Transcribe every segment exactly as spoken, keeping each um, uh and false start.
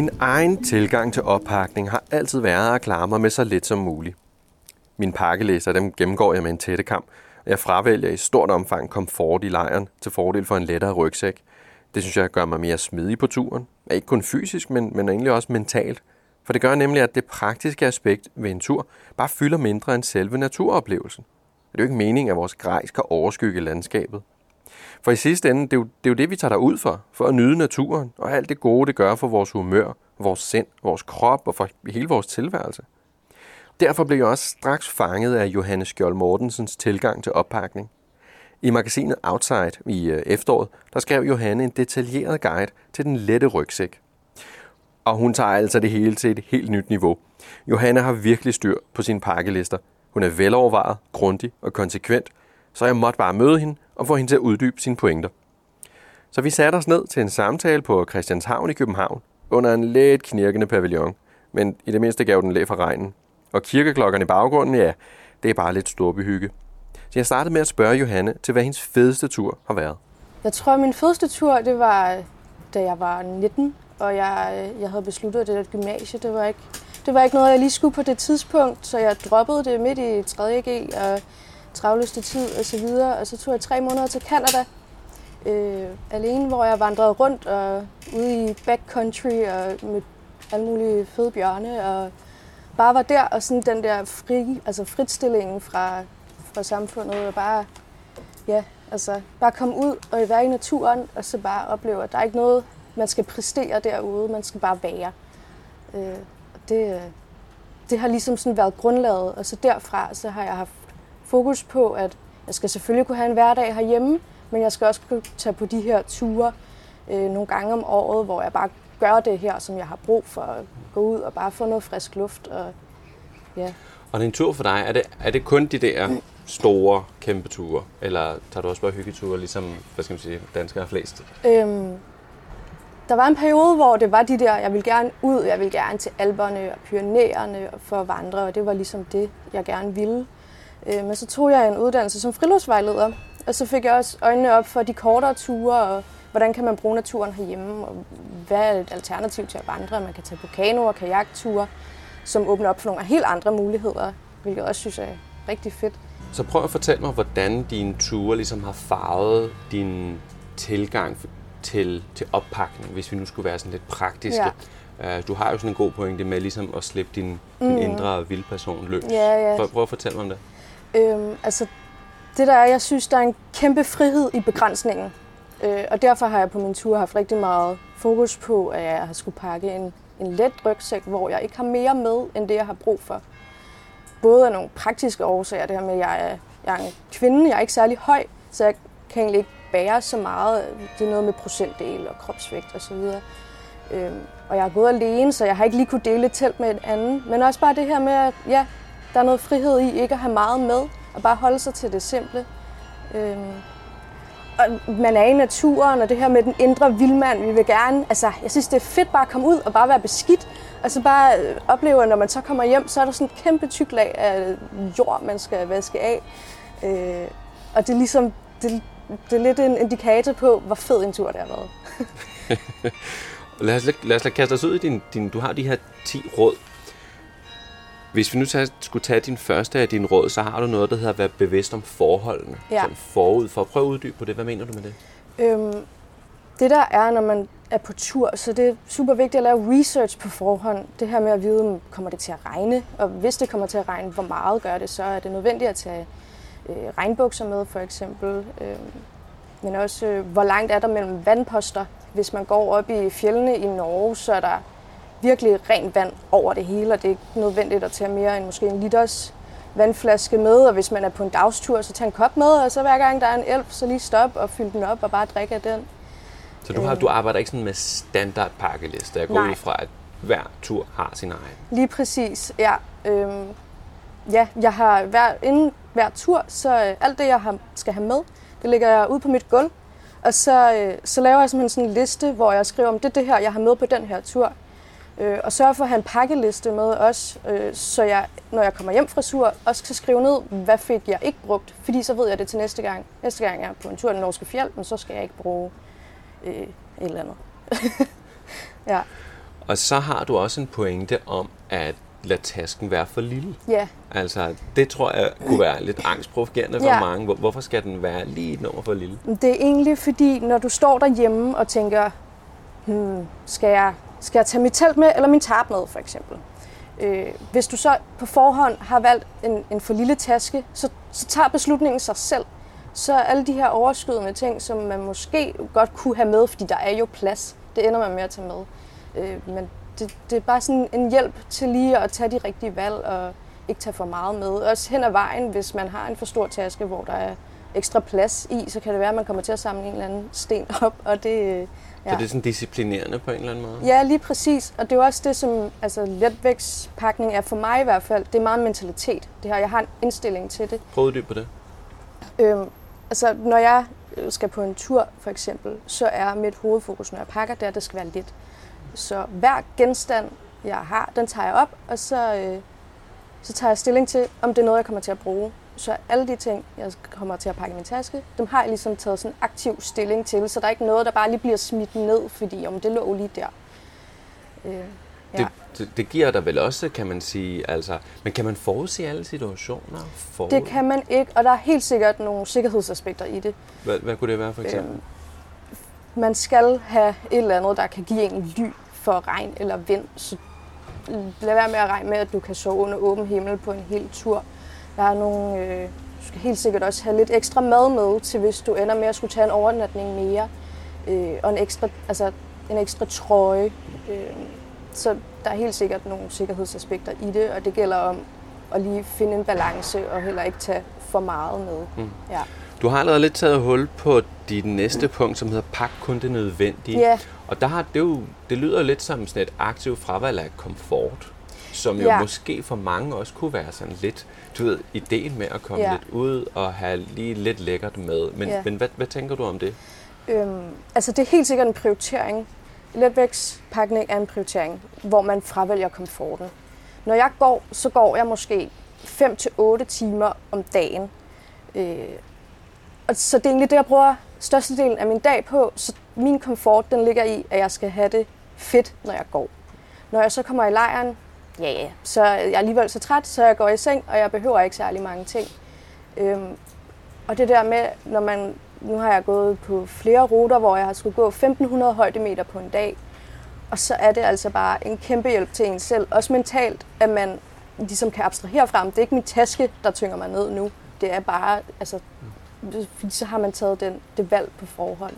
Min egen tilgang til oppakning har altid været at klare mig med så lidt som muligt. Mine pakkelæser, dem gennemgår jeg med en tættekam, og jeg fravælger i stort omfang komfort i lejren til fordel for en lettere rygsæk. Det synes jeg gør mig mere smidig på turen. Ikke kun fysisk, men, men egentlig også mentalt. For det gør nemlig, at det praktiske aspekt ved en tur bare fylder mindre end selve naturoplevelsen. Det er jo ikke meningen, at vores grej skal overskygge landskabet. For i sidste ende, det er, jo, det er jo det, vi tager derud for, for at nyde naturen og alt det gode, det gør for vores humør, vores sind, vores krop og for hele vores tilværelse. Derfor blev jeg også straks fanget af Johanne Skjold Mortensens tilgang til oppakning. I magasinet Outside i efteråret, der skrev Johanne en detaljeret guide til den lette rygsæk. Og hun tager altså det hele til et helt nyt niveau. Johanne har virkelig styr på sine pakkelister. Hun er velovervejet, grundig og konsekvent, så jeg måtte bare møde hende og få hende til at uddybe sine pointer. Så vi satte os ned til en samtale på Christianshavn i København, under en lidt knirkende pavillon, men i det mindste gav den læ fra regnen. Og kirkeklokkerne i baggrunden, ja, det er bare lidt storbyhygge. Så jeg startede med at spørge Johanne til, hvad hendes fedeste tur har været. Jeg tror, min fedeste tur, det var, da jeg var nitten, og jeg, jeg havde besluttet, at det der gymnasie, det var, ikke, det var ikke noget, jeg lige skulle på det tidspunkt, så jeg droppede det midt i tredje g og travleste tid og så videre, og så tog jeg tre måneder til Canada øh, alene, hvor jeg vandrede rundt og ude i backcountry og mødte alle mulige fede bjørne og bare var der, og sådan den der fri, altså fritstillingen fra, fra samfundet, og bare, ja, altså, bare komme ud og være i naturen, og så bare opleve, at der er ikke noget, man skal præstere derude, man skal bare være. Øh, det, det har ligesom sådan været grundlaget, og så derfra, så har jeg haft fokus på, at jeg skal selvfølgelig kunne have en hverdag herhjemme, men jeg skal også kunne tage på de her ture øh, nogle gange om året, hvor jeg bare gør det her, som jeg har brug for at gå ud og bare få noget frisk luft. Og, ja. Og det er en tur for dig. Er det, er det kun de der store, kæmpe ture? Eller tager du også bare hyggeture, ligesom hvad skal man sige, danskere flest? Øhm, der var en periode, hvor det var de der, jeg ville gerne ud, jeg ville gerne til Alperne og Pyrenæerne for at vandre, og det var ligesom det, jeg gerne ville. Øh, men så tog jeg en uddannelse som friluftsvejleder, og så fik jeg også øjnene op for de kortere ture, og hvordan kan man bruge naturen herhjemme, og hvad er et alternativ til at vandre? Man kan tage på kano- og kajakture, som åbner op for nogle helt andre muligheder, hvilket jeg også synes er rigtig fedt. Så prøv at fortælle mig, hvordan dine ture ligesom har farvet din tilgang til, til oppakning, hvis vi nu skulle være sådan lidt praktiske. Ja. Du har jo sådan en god pointe med ligesom at slippe din, din mm. indre vildperson løs. Ja, ja. Prøv, prøv at fortælle mig om det. Øhm, altså, det der er, jeg synes, der er en kæmpe frihed i begrænsningen. Øh, og derfor har jeg på min tur haft rigtig meget fokus på, at jeg har skulle pakke en, en let rygsæk, hvor jeg ikke har mere med, end det, jeg har brug for. Både af nogle praktiske årsager, det her med, at jeg er, jeg er en kvinde, jeg er ikke særlig høj, så jeg kan egentlig ikke bære så meget. Det er noget med procentdel og kropsvægt osv. Og, øh, og jeg er gået alene, så jeg har ikke lige kunne dele et telt med en anden. Men også bare det her med, at ja, der er noget frihed i ikke at have meget med, og bare holde sig til det simple. Øh, Og man er i naturen, og det her med den indre vildmand, vi vil gerne, altså jeg synes det er fedt bare at komme ud og bare være beskidt, og så bare opleve, at når man så kommer hjem, så er der sådan et kæmpe tyk lag af jord, man skal vaske af. Øh, og det er ligesom, det, det er lidt en indikator på, hvor fed en tur det har været. lad os lad os kaste os ud i din, din, du har de her ti råd. Hvis vi nu tage, skulle tage din første af dine råd, så har du noget, der hedder at være bevidst om forholdene. Ja. Sådan forud for. Prøv at uddybe på det. Hvad mener du med det? Øhm, det der er, når man er på tur, så det er super vigtigt at lave research på forhånd. Det her med at vide, kommer det til at regne? Og hvis det kommer til at regne, hvor meget gør det så? Er det nødvendigt at tage øh, regnbukser med, for eksempel? Øh, men også, øh, hvor langt er der mellem vandposter? Hvis man går op i fjellene i Norge, så er der virkelig rent vand over det hele, og det er ikke nødvendigt at tage mere end måske en liters vandflaske med, og hvis man er på en dagstur, så tager en kop med, og så hver gang der er en elv, så lige stop og fyld den op og bare drikke af den. Så du, har, du arbejder ikke sådan med standardpakkelister? Jeg går ud fra, at hver tur har sin egen. Lige præcis, ja. Øhm, ja, jeg har hver, inden hver tur, så alt det, jeg har, skal have med, det lægger jeg ud på mit gulv, og så, så laver jeg simpelthen sådan en liste, hvor jeg skriver om det det her, jeg har med på den her tur. Og sørge for at have en pakkeliste med også, så jeg, når jeg kommer hjem fra tur, også kan skrive ned, hvad fik jeg ikke brugt. Fordi så ved jeg det til næste gang. Næste gang jeg er på en tur i den norske fjeld, men så skal jeg ikke bruge øh, et eller andet. Ja. Og så har du også en pointe om, at lade tasken være for lille. Ja. Altså, det tror jeg kunne være lidt angstprovokerende for ja. mange. Hvorfor skal den være lige et nummer for lille? Det er egentlig fordi, når du står derhjemme og tænker, hmm, skal jeg, skal jeg tage mit telt med eller min tarp med, for eksempel? Øh, hvis du så på forhånd har valgt en, en for lille taske, så, så tager beslutningen sig selv. Så alle de her overskydende ting, som man måske godt kunne have med, fordi der er jo plads, det ender man med at tage med. Øh, men det, det er bare sådan en hjælp til lige at tage de rigtige valg og ikke tage for meget med. Også hen ad vejen, hvis man har en for stor taske, hvor der er ekstra plads i, så kan det være, at man kommer til at samle en eller anden sten op. Og det, ja. Så det er sådan disciplinerende på en eller anden måde? Ja, lige præcis. Og det er jo også det, som altså, letvægtspakning er for mig i hvert fald. Det er meget mentalitet. Det her. Jeg har en indstilling til det. Prøvede du på det? Øhm, altså, når jeg skal på en tur, for eksempel, så er mit hovedfokus, når jeg pakker, det er, at det skal være lidt. Så hver genstand, jeg har, den tager jeg op, og så, øh, så tager jeg stilling til, om det er noget, jeg kommer til at bruge. Så alle de ting, jeg kommer til at pakke i min taske, dem har jeg ligesom taget sådan aktiv stilling til, så der er ikke noget, der bare lige bliver smidt ned, fordi om det lå lige der. Øh, ja. det, det, det giver der vel også, kan man sige, altså, men kan man forudse alle situationer? Forud? Det kan man ikke, og der er helt sikkert nogle sikkerhedsaspekter i det. Hvad, hvad kunne det være for eksempel? Øh, Man skal have et eller andet, der kan give en ly for regn eller vind. Så lad være med at regne med, at du kan sove under åben himmel på en hel tur. Der er nogle, øh, du skal helt sikkert også have lidt ekstra mad med, til hvis du ender med at skulle tage en overnatning mere. Øh, og en ekstra, altså en ekstra trøje. Øh, så der er helt sikkert nogle sikkerhedsaspekter i det, og det gælder om at lige finde en balance og heller ikke tage for meget med. Mm. Ja. Du har allerede lidt taget hul på dit næste punkt, som hedder pak kun det nødvendige. Yeah. Og der har det, jo, det lyder lidt som sådan et aktivt fravalg af komfort, som jo yeah. måske for mange også kunne være sådan lidt, du ved, ideen med at komme yeah. lidt ud og have lige lidt lækkert med. Men, yeah. men hvad, hvad tænker du om det? Øhm, altså det er helt sikkert en prioritering. Letvægtspakning er en prioritering, hvor man fravælger komforten. Når jeg går, så går jeg måske fem til otte timer om dagen. Øh, Så det er egentlig det, jeg bruger størstedelen af min dag på, så min komfort den ligger i, at jeg skal have det fedt, når jeg går. Når jeg så kommer i lejren, ja, yeah, så jeg er alligevel så træt, så jeg går i seng, og jeg behøver ikke særlig mange ting. Øhm, og det der med, når man, nu har jeg gået på flere ruter, hvor jeg har skulle gå femten hundrede højdemeter på en dag, og så er det altså bare en kæmpe hjælp til en selv, også mentalt, at man ligesom kan abstrahere frem. Det er ikke min taske, der tynger mig ned nu, det er bare, altså... Fordi så har man taget den, det valg på forhånd,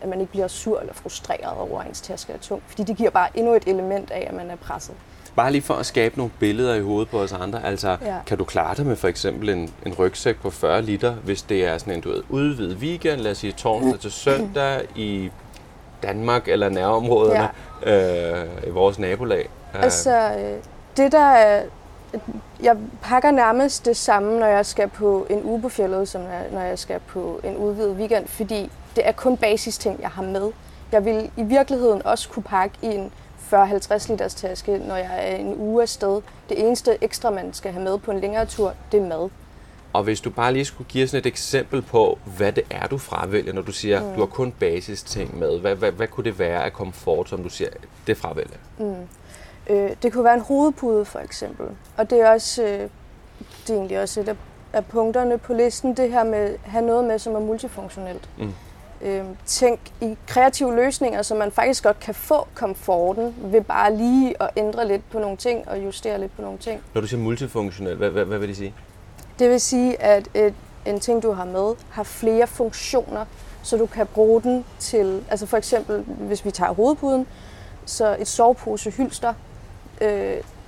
at man ikke bliver sur eller frustreret over, at ens taske er tung. Fordi det giver bare endnu et element af, at man er presset. Bare lige for at skabe nogle billeder i hovedet på os andre. Altså, ja. Kan du klare dig med for eksempel en, en rygsæk på fyrre liter, hvis det er sådan en, du ved, udvidet weekend, lad os sige torsdag til søndag i Danmark eller nærområderne, ja. øh, i vores nabolag? Altså, det der... Jeg pakker nærmest det samme, når jeg skal på en uge på fjeldet, som når jeg skal på en udvidet weekend, fordi det er kun basisting, jeg har med. Jeg vil i virkeligheden også kunne pakke i en fyrre til halvtreds liters taske, når jeg er en uge afsted. Det eneste ekstra, man skal have med på en længere tur, det er mad. Og hvis du bare lige skulle give sådan et eksempel på, hvad det er, du fravælger, når du siger, mm. du har kun basisting med. Hvad, hvad, hvad kunne det være af komfort, som du siger, det fravælger? Mm. Det kunne være en hovedpude, for eksempel. Og det er, også, det er egentlig også et af punkterne på listen, det her med at have noget med, som er multifunktionelt. Mm. Tænk i kreative løsninger, så man faktisk godt kan få komforten ved bare lige at ændre lidt på nogle ting og justere lidt på nogle ting. Når du siger multifunktionelt, hvad, hvad, hvad vil det sige? Det vil sige, at et, en ting, du har med, har flere funktioner, så du kan bruge den til... Altså for eksempel, hvis vi tager hovedpuden, så et sovepose-hylster.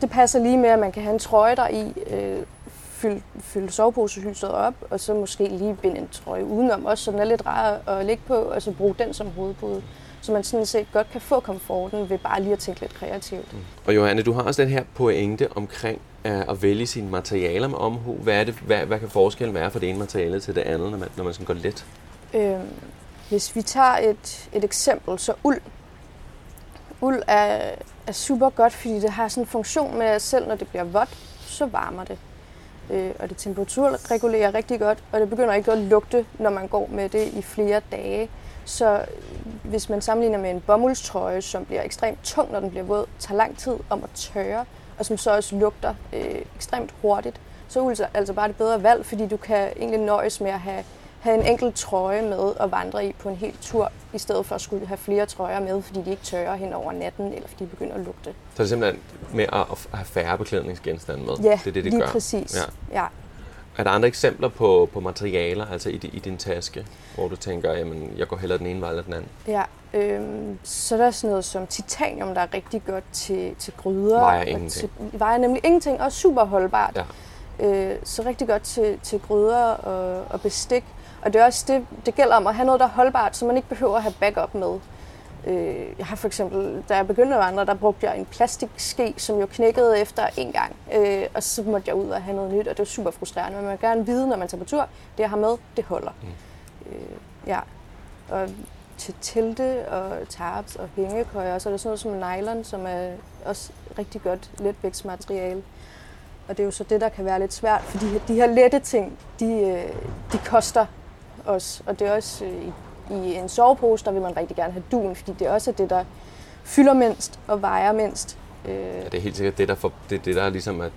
Det passer lige med, at man kan have en trøje der i, øh, fylde, fylde sovepose-hylstret op, og så måske lige binde en trøje udenom også, så den er lidt rar at ligge på, og så bruge den som hovedpude. Så man sådan set godt kan få komforten ved bare lige at tænke lidt kreativt. Mm. Og Johanne, du har også den her pointe omkring øh, at vælge sine materialer med omhu. Hvad, er det, hvad, hvad kan forskellen være fra det ene materiale til det andet, når man, når man sådan går let? Øh, hvis vi tager et, et eksempel, så uld. Uld er, er super godt, fordi det har sådan en funktion med, at selv når det bliver vådt, så varmer det. Øh, og det temperaturregulerer rigtig godt, og det begynder ikke at lugte, når man går med det i flere dage. Så hvis man sammenligner med en bomuldstrøje, som bliver ekstremt tung, når den bliver våd, tager lang tid om at tørre, og som så også lugter øh, ekstremt hurtigt, så er det altså bare det bedre valg, fordi du kan egentlig nøjes med at have, have en enkelt trøje med og vandre i på en hel tur, i stedet for at skulle have flere trøjer med, fordi de ikke tørrer hen over natten, eller fordi de begynder at lugte. Så det er simpelthen med at have færre beklædningsgenstande med? Ja, det er det, det lige gør. Præcis. Ja. Ja. Er der andre eksempler på, på materialer, altså i, i din taske, hvor du tænker, jamen, jeg går hellere den ene vej eller den anden? Ja, øhm, så der er sådan noget som titanium, der er rigtig godt til, til gryder. Vejer ingenting. Til, vejer nemlig ingenting, og super holdbart. Ja. Øh, så rigtig godt til, til gryder og, og bestik. Og det er også det, det gælder om at have noget, der er holdbart, så man ikke behøver at have backup med. Øh, jeg har for eksempel, da jeg begyndte at vandre, der brugte jeg en plastikske, som jo knækkede efter en gang. Øh, og så måtte jeg ud og have noget nyt, og det var super frustrerende. Men man vil gerne vide, når man tager på tur, det jeg har med, det holder. Mm. Øh, ja. Og til telte og tarps og hængekøjer, så er der sådan noget som nylon, som er også rigtig godt letvægtsmateriale. Og det er jo så det, der kan være lidt svært, fordi de her lette ting, de, de koster os. Og det er også i, i en sovepose, der vil man rigtig gerne have dun, fordi det også er det, der fylder mindst og vejer mindst. Ja, det er helt sikkert det, der, for, det, det, der ligesom er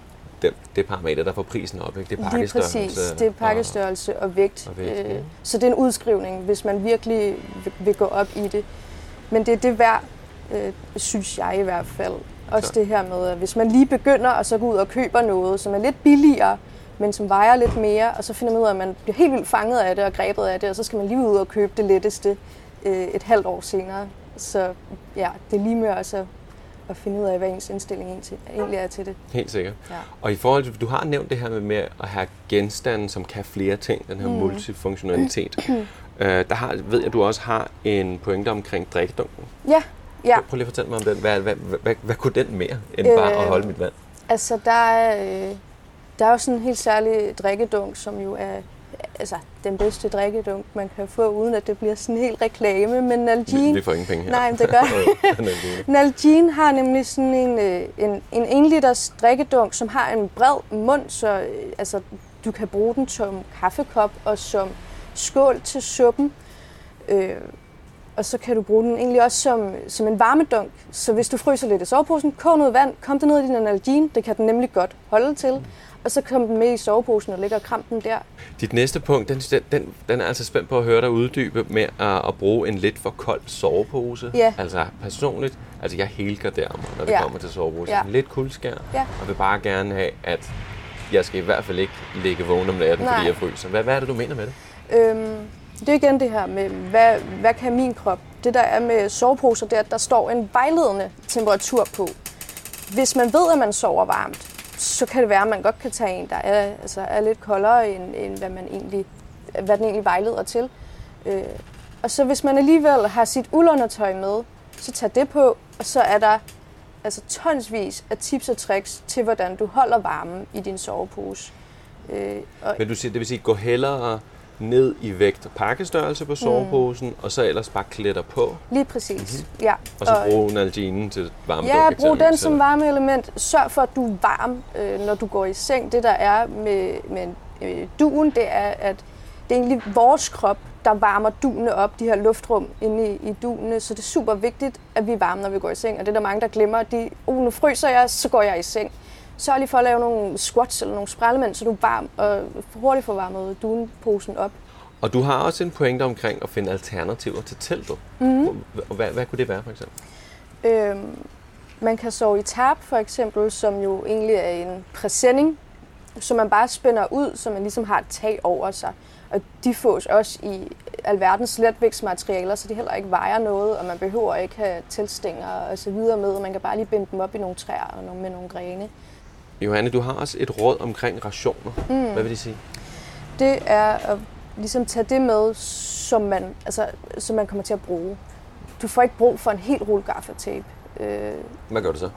det, det parameter, der får prisen op. Ikke? Det er pakkestørrelse. Lige præcis. Det er pakkestørrelse og, og vægt. Og vægt ja. Så det er en udskrivning, hvis man virkelig vil gå op i det. Men det er det værd, synes jeg i hvert fald. Også det her med, at hvis man lige begynder og så går ud og køber noget, som er lidt billigere, men som vejer lidt mere, og så finder man ud af, at man bliver helt vildt fanget af det og grebet af det, og så skal man lige ud og købe det letteste et halvt år senere. Så ja, det er lige med også at finde ud af, hvad ens indstilling egentlig er til det. Helt sikkert. Ja. Og i forhold til, du har nævnt det her med at have genstande, som kan flere ting, den her mm. multifunktionalitet. Der har, ved jeg, du også har en pointe omkring drikkedunken. Ja. Ja. Prøv lige at fortælle mig om den. Hvad, hvad, hvad, hvad, hvad kunne den mere, end øh, bare at holde mit vand? Altså, der er, øh, der er jo sådan en helt særlig drikkedunk, som jo er altså, den bedste drikkedunk, man kan få, uden at det bliver sådan en helt reklame. Men Nalgene... Vi får ingen penge her. Nej, men det gør Nalgene har nemlig sådan en, en, en en liters drikkedunk, som har en bred mund, så øh, altså, du kan bruge den som kaffekop og som skål til suppen. Øh, Og så kan du bruge den egentlig også som, som en varmedunk. Så hvis du fryser lidt i soveposen, kog noget vand, kom det ned i din Nalgene. Det kan den nemlig godt holde til. Og så kom den med i soveposen og ligger og kram den der. Dit næste punkt, den, den, den er altså spændt på at høre dig uddybe med at, at bruge en lidt for kold sovepose. Ja. Altså personligt, altså jeg helker derom, når det ja. kommer til soveposen. Ja. Lidt kuldskær, ja. og vil bare gerne have, at jeg skal i hvert fald ikke ligge vågen om natten, fordi jeg fryser. Hvad, hvad er det, du mener med det? Øhm Det er igen det her med, hvad, hvad kan min krop? Det der er med soveposer, det er, at der står en vejledende temperatur på. Hvis man ved, at man sover varmt, så kan det være, at man godt kan tage en, der er, altså, er lidt koldere, end, end hvad, man egentlig, hvad den egentlig vejleder til. Øh, og så hvis man alligevel har sit uldundertøj med, så tag det på, og så er der altså, tonsvis af tips og tricks til, hvordan du holder varmen i din sovepose. Øh, og Men du siger, det vil sige, gå hellere... ned i vægt og pakkestørrelse på soveposen, mm. og så ellers bare klæder på. Lige præcis, mm-hmm. ja. Og så bruge Nalgene til varme. Ja, brug den som varmeelement. Sørg for, at du er varm, øh, når du går i seng. Det, der er med, med øh, duen, det er, at det er egentlig vores krop, der varmer dunene op, de her luftrum inde i, i dunene. Så det er super vigtigt, at vi er varme, når vi går i seng. Og det er der mange, der glemmer. De, oh, nu fryser jeg, så går jeg i seng. Sørg lige for at lave nogle squats eller nogle sprællemænd, så du er varm og hurtigt får varmet dunposen op. Og du har også en pointe omkring at finde alternativer til teltet. Mm-hmm. Hvad, hvad kunne det være for eksempel? Øhm, man kan sove i tarp for eksempel, som jo egentlig er en præsending, som man bare spænder ud, så man ligesom har et tag over sig. Og de fås også i alverdens letvægtsmaterialer, så de heller ikke vejer noget, og man behøver ikke have teltstænger og så videre med. Man kan bare lige binde dem op i nogle træer og med nogle grene. Johanne, du har også et råd omkring rationer. Mm. Hvad vil det sige? Det er at ligesom tage det med, som man, altså, som man kommer til at bruge. Du får ikke brug for en hel rulle gaffatape. Øh, Hvad gør du så?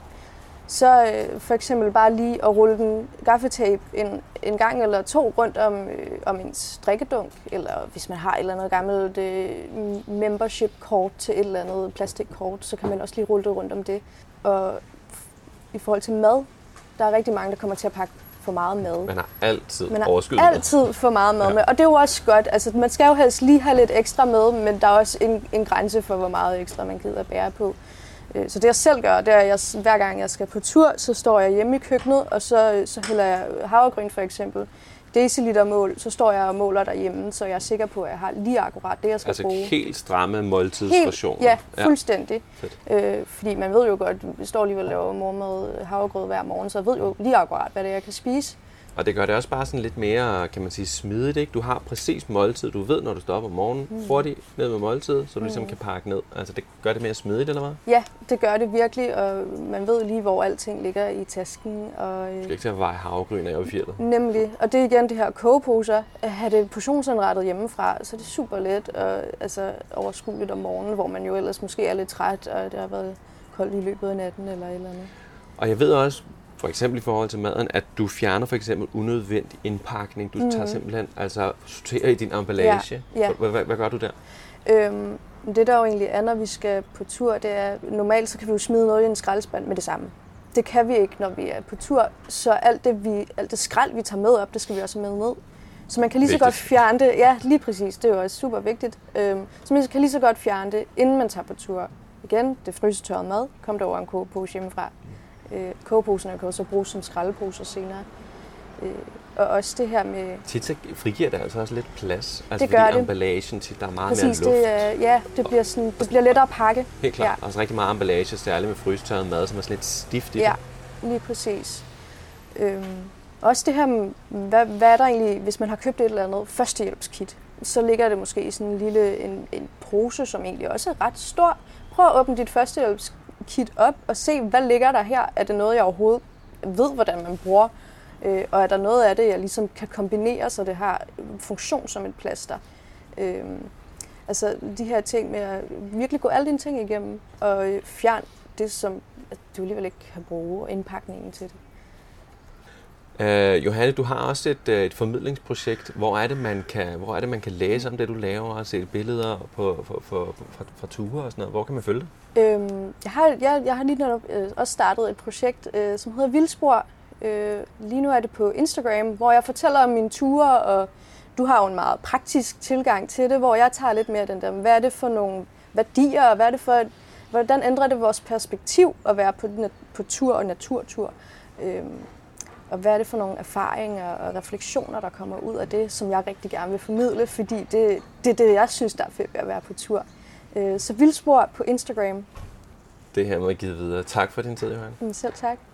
Så øh, for eksempel bare lige at rulle den gaffatape en, en gang eller to rundt om, øh, om ens drikkedunk, eller hvis man har et eller andet gammelt øh, membership-kort til et eller andet plastikkort, så kan man også lige rulle det rundt om det. Og f- i forhold til mad, der er rigtig mange, der kommer til at pakke for meget mad. Man har altid man har overskud. Man har altid for meget mad ja. med, og det er jo også godt. Altså, man skal jo helst lige have lidt ekstra med, men der er også en, en grænse for, hvor meget ekstra man gider at bære på. Så det jeg selv gør, det er, at jeg, hver gang jeg skal på tur, så står jeg hjemme i køkkenet, og så, så hælder jeg havregryn for eksempel. Decilitermål, så står jeg og måler derhjemme, så jeg er sikker på, at jeg har lige akkurat det, jeg skal altså bruge. Altså helt stramme måltidsrationer. Ja, fuldstændig. Ja. Øh, fordi man ved jo godt, vi står alligevel og laver morgenmad havregrød hver morgen, så jeg ved jo lige akkurat, hvad det er, jeg kan spise. Og det gør det også bare sådan lidt mere, kan man sige, smidigt, ikke? Du har præcis måltid, du ved, når du står op om morgenen, mm. hurtigt ned med måltid, så du mm. ligesom kan pakke ned. Altså det gør det mere smidigt, eller hvad? Ja, det gør det virkelig, og man ved lige, hvor alting ligger i tasken. Og du skal ikke til at veje havregryn af i fjeldet. Nemlig, og det er igen det her kogeposer, at have det portionsanrettet hjemmefra, så det er super let og altså, overskueligt om morgenen, hvor man jo ellers måske er lidt træt, og det har været koldt i løbet af natten eller et eller andet. Og jeg ved også, for eksempel i forhold til maden, at du fjerner for eksempel unødvendig indpakning. Du mm. tager simpelthen, altså sorterer i din emballage. Ja, ja. Hvad, hvad, hvad gør du der? Øhm, det der jo egentlig er, når vi skal på tur, det er, normalt så kan vi jo smide noget i en skraldespand med det samme. Det kan vi ikke, når vi er på tur. Så alt det, vi, alt det skrald, vi tager med op, det skal vi også med ned. Så man kan lige vigtigt. så godt fjerne det. Ja, lige præcis. Det er jo også super vigtigt. Øhm, så man kan lige så godt fjerne det, inden man tager på tur. Igen, det frysetørrede mad. Kom der over en kogepose hjemmefra. Øh, kogeposerne kan også bruges som skraldeposer senere. Øh, og også det her med... Tit frigiver der altså også lidt plads. Altså det gør fordi det. Emballagen tit, der er meget Præcis, mere luft. Præcis, ja, det bliver, sådan, det bliver lettere at pakke. Helt klart. Ja. Også rigtig meget emballage, særligt med frysetørret mad, som er sådan lidt stift i ja, det. Lige præcis. Øhm, også det her med, hvad, hvad er der egentlig, hvis man har købt et eller andet førstehjælpskit, så ligger det måske i sådan en lille en, en pose, som egentlig også er ret stor. Prøv at åbne dit førstehjælpskit kit op og se, hvad ligger der her? Er det noget, jeg overhovedet ved, hvordan man bruger? Øh, og er der noget af det, jeg ligesom kan kombinere, så det har funktion som et plaster? Øh, altså de her ting med at virkelig gå alle dine ting igennem og fjerne det, som du alligevel ikke kan bruge, indpakningen til det. Øh, Johanne, du har også et, et formidlingsprojekt. Hvor er det, man kan, hvor er det, man kan læse om det, du laver og se billeder på, på, på, fra, fra ture og sådan noget? Hvor kan man følge det? Øhm, jeg, har, jeg, jeg har lige netop øh, også startet et projekt, øh, som hedder Vildspor. Øh, lige nu er det på Instagram, hvor jeg fortæller om mine ture, og du har jo en meget praktisk tilgang til det, hvor jeg tager lidt mere den der, hvad er det for nogle værdier, og hvad er det for, hvordan ændrer det vores perspektiv at være på, på tur og naturtur? Øh, Og hvad er det for nogle erfaringer og refleksioner, der kommer ud af det, som jeg rigtig gerne vil formidle, fordi det er det, det, jeg synes, der er fedt ved at være på tur. Så Vildspor på Instagram. Det her må jeg give videre. Tak for din tid, Johanne. Selv tak.